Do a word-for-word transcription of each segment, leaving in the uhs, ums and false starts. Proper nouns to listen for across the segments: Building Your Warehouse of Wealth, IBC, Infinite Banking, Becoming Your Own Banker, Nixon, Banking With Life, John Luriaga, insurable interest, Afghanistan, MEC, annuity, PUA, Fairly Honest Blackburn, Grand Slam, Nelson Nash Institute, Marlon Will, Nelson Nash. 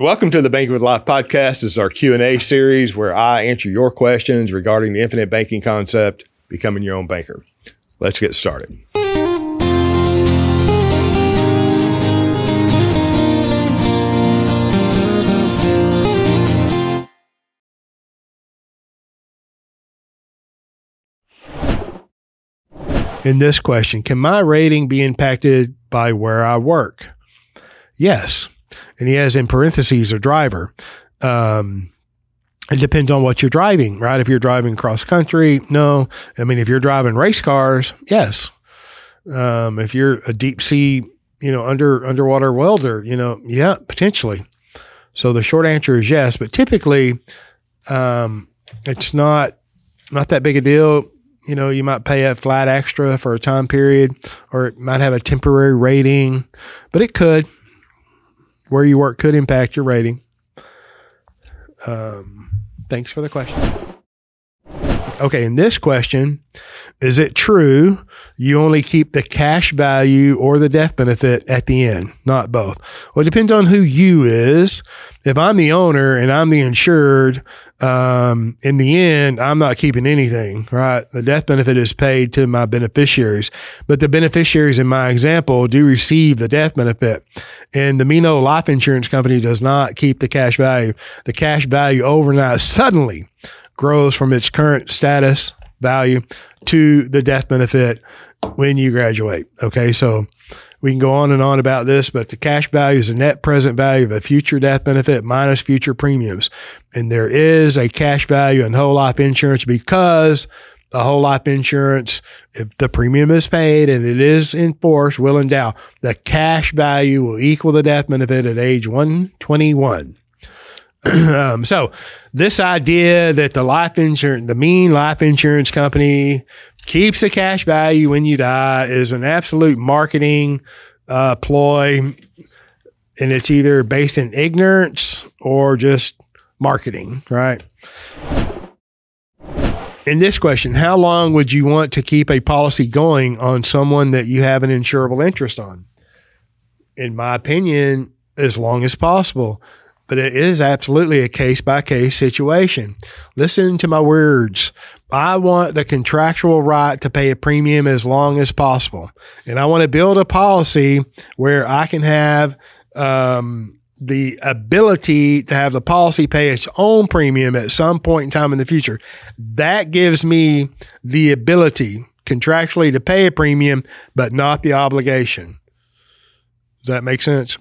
Welcome to the Banking with Life podcast. This is our Q and A series where I answer your questions regarding the infinite banking concept, becoming your own banker. Let's get started. In this question, can my rating be impacted by where I work? Yes. And he has in parentheses a driver. Um, it depends on what you're driving, right? If you're driving cross country, no. I mean, if you're driving race cars, yes. Um, if you're a deep sea, you know, under underwater welder, you know, yeah, potentially. So the short answer is yes, but typically, um, it's not not that big a deal. You know, you might pay a flat extra for a time period, or it might have a temporary rating, but it could. Where you work could impact your rating. Um, thanks for the question. Okay, in this question, is it true you only keep the cash value or the death benefit at the end, not both? Well, it depends on who you is. If I'm the owner and I'm the insured, um, in the end, I'm not keeping anything, right? The death benefit is paid to my beneficiaries, but the beneficiaries in my example do receive the death benefit. And the Mino Life Insurance Company does not keep the cash value. The cash value overnight suddenly grows from its current status value to the death benefit when you graduate. Okay, so we can go on and on about this, but the cash value is the net present value of a future death benefit minus future premiums. And there is a cash value in whole life insurance because the whole life insurance, if the premium is paid and it is in force, will endow. The cash value will equal the death benefit at age one twenty-one. Um, so this idea that the life insurance, the mean life insurance company keeps the cash value when you die is an absolute marketing uh, ploy. And it's either based in ignorance or just marketing, right? In this question, how long would you want to keep a policy going on someone that you have an insurable interest on? In my opinion, as long as possible. But it is absolutely a case-by-case situation. Listen to my words. I want the contractual right to pay a premium as long as possible. And I want to build a policy where I can have um, the ability to have the policy pay its own premium at some point in time in the future. That gives me the ability contractually to pay a premium, but not the obligation. Does that make sense?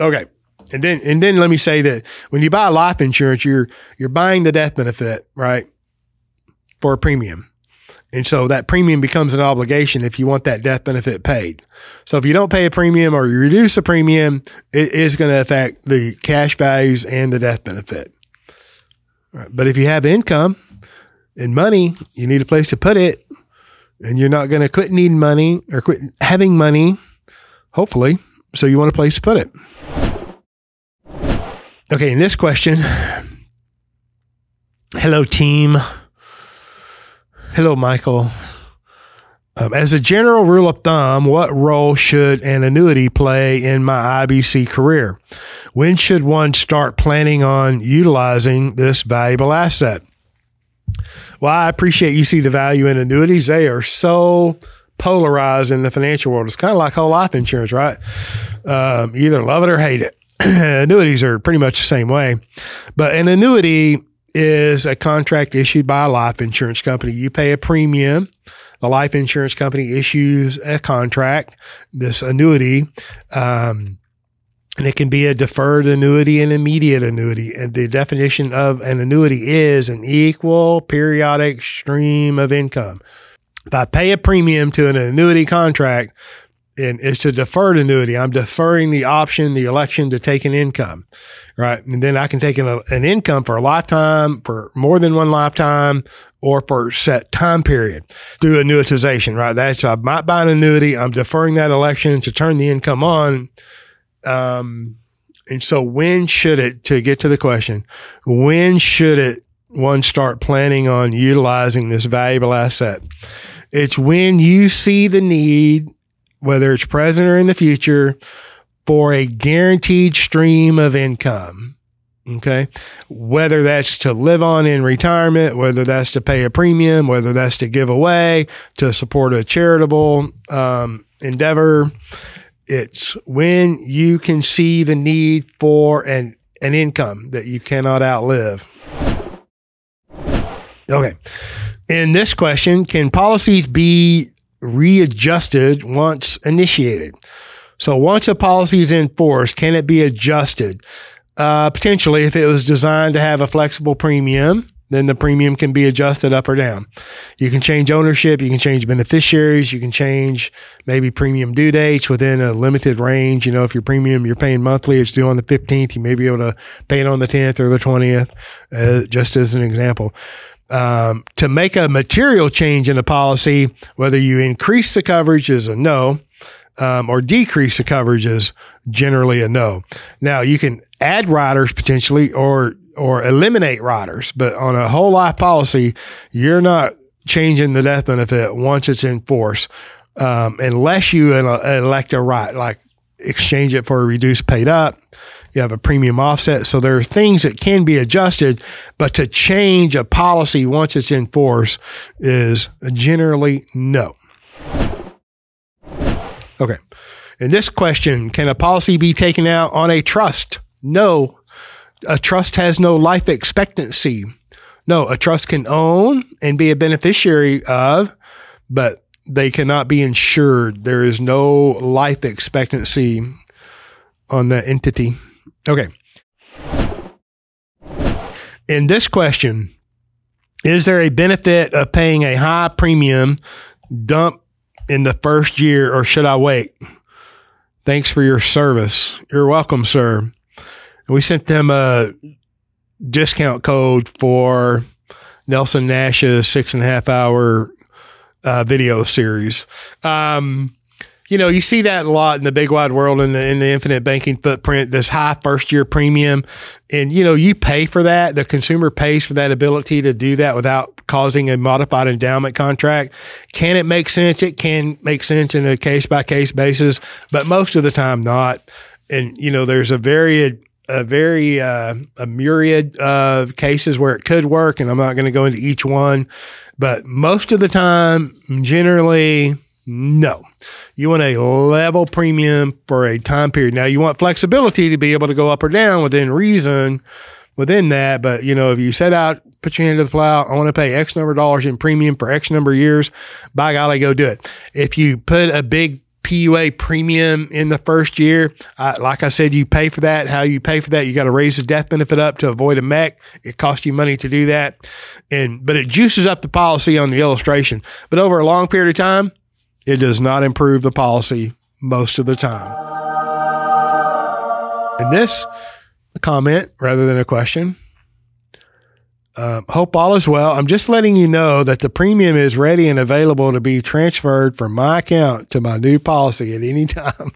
Okay. And then, and then let me say that when you buy life insurance, you're, you're buying the death benefit, right? For a premium. And so that premium becomes an obligation if you want that death benefit paid. So if you don't pay a premium or you reduce a premium, it is going to affect the cash values and the death benefit. Right. But if you have income and money, you need a place to put it, and you're not going to quit needing money or quit having money, hopefully. So you want a place to put it. Okay, in this question, hello team, hello Michael. Um, as a general rule of thumb, what role should an annuity play in my I B C career? When should one start planning on utilizing this valuable asset? Well, I appreciate you see the value in annuities. They are so polarized in the financial world. It's kind of like whole life insurance, right? Um, either love it or hate it. Annuities are pretty much the same way, but an annuity is a contract issued by a life insurance company. You pay a premium. The life insurance company issues a contract, this annuity, um, and it can be a deferred annuity and immediate annuity. And the definition of an annuity is an equal periodic stream of income. If I pay a premium to an annuity contract, and it's a deferred annuity. I'm deferring the option, the election to take an income, right? And then I can take an, an income for a lifetime, for more than one lifetime, or for a set time period through annuitization, right? That's, I might buy an annuity. I'm deferring that election to turn the income on. Um, and so when should it, to get to the question, when should it one start planning on utilizing this valuable asset? It's when you see the need, whether it's present or in the future, for a guaranteed stream of income. Okay. Whether that's to live on in retirement, whether that's to pay a premium, whether that's to give away, to support a charitable um, endeavor. It's when you can see the need for an, an income that you cannot outlive. Okay. In this question, can policies be readjusted once initiated? So once a policy is in force, can it be adjusted? Uh, potentially, if it was designed to have a flexible premium, then the premium can be adjusted up or down. You can change ownership. You can change beneficiaries. You can change maybe premium due dates within a limited range. You know, if your premium you're paying monthly, it's due on the fifteenth. You may be able to pay it on the tenth or the twentieth, uh, just as an example. Um, to make a material change in a policy, whether you increase the coverage is a no, um, or decrease the coverage is generally a no. Now, you can add riders potentially or or eliminate riders, but on a whole life policy, you're not changing the death benefit once it's in force, um, unless you elect a right, like exchange it for a reduced paid up. You have a premium offset. So there are things that can be adjusted, but to change a policy once it's in force is generally no. Okay. In this question, can a policy be taken out on a trust? No. A trust has no life expectancy. No, a trust can own and be a beneficiary of, but they cannot be insured. There is no life expectancy on the entity. Okay. In this question, is there a benefit of paying a high premium dump in the first year, or should I wait? Thanks for your service. You're welcome, sir. We sent them a discount code for Nelson Nash's six and a half hour uh, video series. Um, you know, you see that a lot in the big wide world in the, in the infinite banking footprint, this high first year premium. And, you know, you pay for that. The consumer pays for that ability to do that without causing a modified endowment contract. Can it make sense? It can make sense in a case by case basis, but most of the time not. And, you know, there's a very, a very, uh, a myriad of cases where it could work. And I'm not going to go into each one, but most of the time, generally, no. You want a level premium for a time period. Now you want flexibility to be able to go up or down within reason within that. But, you know, if you set out, put your hand to the plow, I want to pay X number of dollars in premium for X number of years, by golly, go do it. If you put a big P U A premium in the first year, Uh, like I said, you pay for that. How you pay for that, you got to raise the death benefit up to avoid a M E C. It costs you money to do that. And, but it juices up the policy on the illustration. But over a long period of time, it does not improve the policy most of the time. And this a comment rather than a question. Um, hope all is well. I'm just letting you know that the premium is ready and available to be transferred from my account to my new policy at any time.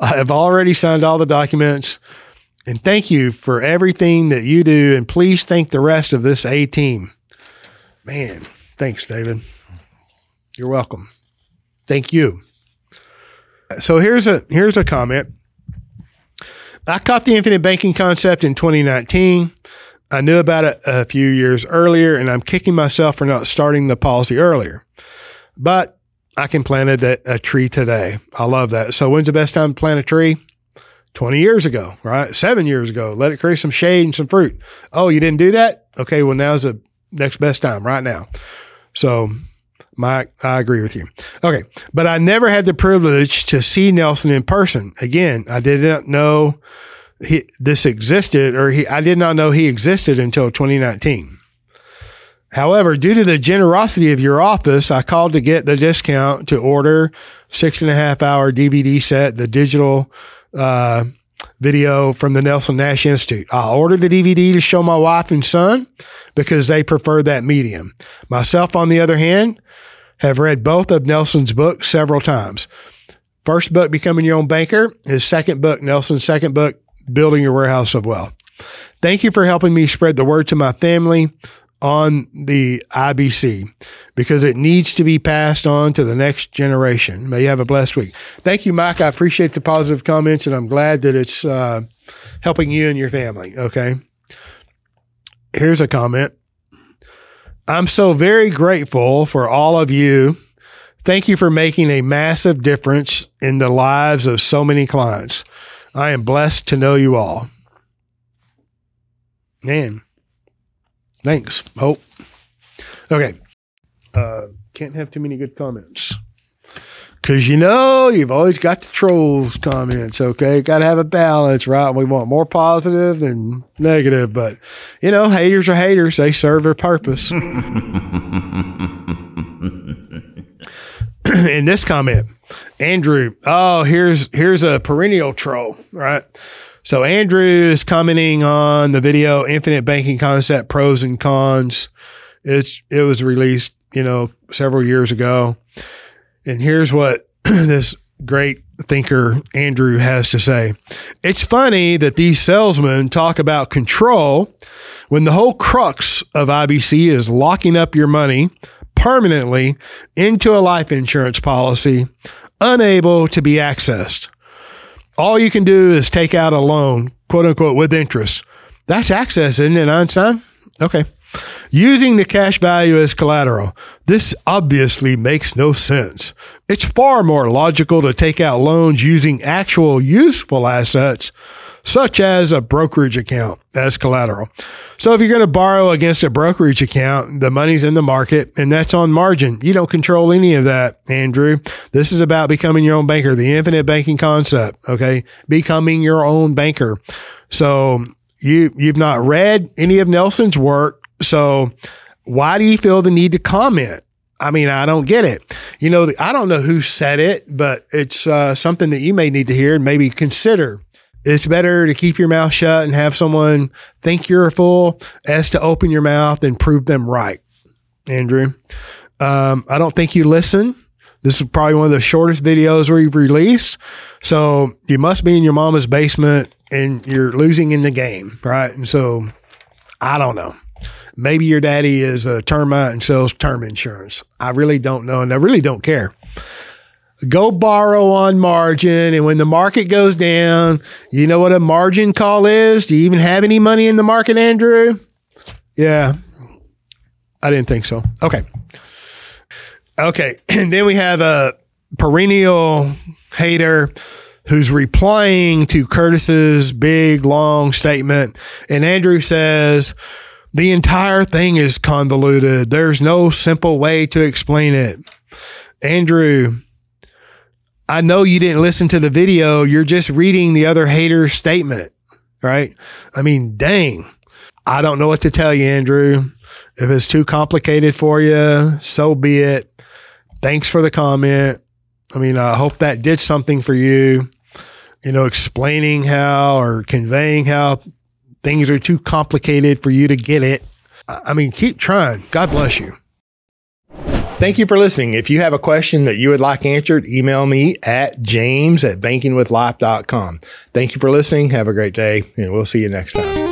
I have already signed all the documents, and thank you for everything that you do. And please thank the rest of this A team. Man, thanks, David. You're welcome. Thank you. So here's a, here's a comment. I caught the infinite banking concept in twenty nineteen. I knew about it a few years earlier, and I'm kicking myself for not starting the policy earlier. But I can plant a, a tree today. I love that. So when's the best time to plant a tree? twenty years ago, right? Seven years ago. Let it create some shade and some fruit. Oh, you didn't do that? Okay, well, now's the next best time, right now. So Mike, I agree with you. Okay, but I never had the privilege to see Nelson in person. Again, I did not know He, this existed, or he, I did not know he existed until twenty nineteen. However, due to the generosity of your office, I called to get the discount to order six and a half hour D V D set, the digital uh, video from the Nelson Nash Institute. I ordered the D V D to show my wife and son because they prefer that medium. Myself, on the other hand, have read both of Nelson's books several times. First book, Becoming Your Own Banker. His second book, Nelson's second book, Building Your Warehouse of Wealth. Thank you for helping me spread the word to my family on the I B C because it needs to be passed on to the next generation. May you have a blessed week. Thank you, Mike. I appreciate the positive comments, and I'm glad that it's uh, helping you and your family, okay? Here's a comment. I'm so very grateful for all of you. Thank you for making a massive difference in the lives of so many clients. I am blessed to know you all. Man. Thanks. Hope. Okay. Uh, can't have too many good comments. Because, you know, you've always got the trolls comments, okay? Got to have a balance, right? We want more positive than negative. But, you know, haters are haters. They serve their purpose. In this comment, Andrew, oh, here's here's a perennial troll, right? So Andrew is commenting on the video, Infinite Banking Concept, Pros and Cons. It's, it was released, you know, several years ago. And here's what this great thinker, Andrew, has to say. It's funny that these salesmen talk about control when the whole crux of I B C is locking up your money permanently into a life insurance policy, unable to be accessed. All you can do is take out a loan, quote unquote, with interest. That's access, isn't it, Einstein? Okay. Using the cash value as collateral. This obviously makes no sense. It's far more logical to take out loans using actual useful assets, such as a brokerage account as collateral. So if you're going to borrow against a brokerage account, the money's in the market, and that's on margin. You don't control any of that, Andrew. This is about becoming your own banker, the infinite banking concept, okay? Becoming your own banker. So you, you've not read any of Nelson's work, so why do you feel the need to comment? I mean, I don't get it. You know, I don't know who said it, but it's uh, something that you may need to hear and maybe consider. It's better to keep your mouth shut and have someone think you're a fool as to open your mouth and prove them right, Andrew. Um, I don't think you listen. This is probably one of the shortest videos we've released. So you must be in your mama's basement and you're losing in the game, right? And so I don't know. Maybe your daddy is a termite and sells term insurance. I really don't know, and I really don't care. Go borrow on margin, and when the market goes down, you know what a margin call is? Do you even have any money in the market, Andrew? Yeah, I didn't think so. Okay. Okay, and then we have a perennial hater who's replying to Curtis's big, long statement, and Andrew says, the entire thing is convoluted. There's no simple way to explain it. Andrew, I know you didn't listen to the video. You're just reading the other hater's statement, right? I mean, dang. I don't know what to tell you, Andrew. If it's too complicated for you, so be it. Thanks for the comment. I mean, I hope that did something for you, you know, explaining how or conveying how things are too complicated for you to get it. I mean, keep trying. God bless you. Thank you for listening. If you have a question that you would like answered, email me at james at bankingwithlife dot com. Thank you for listening. Have a great day, and we'll see you next time.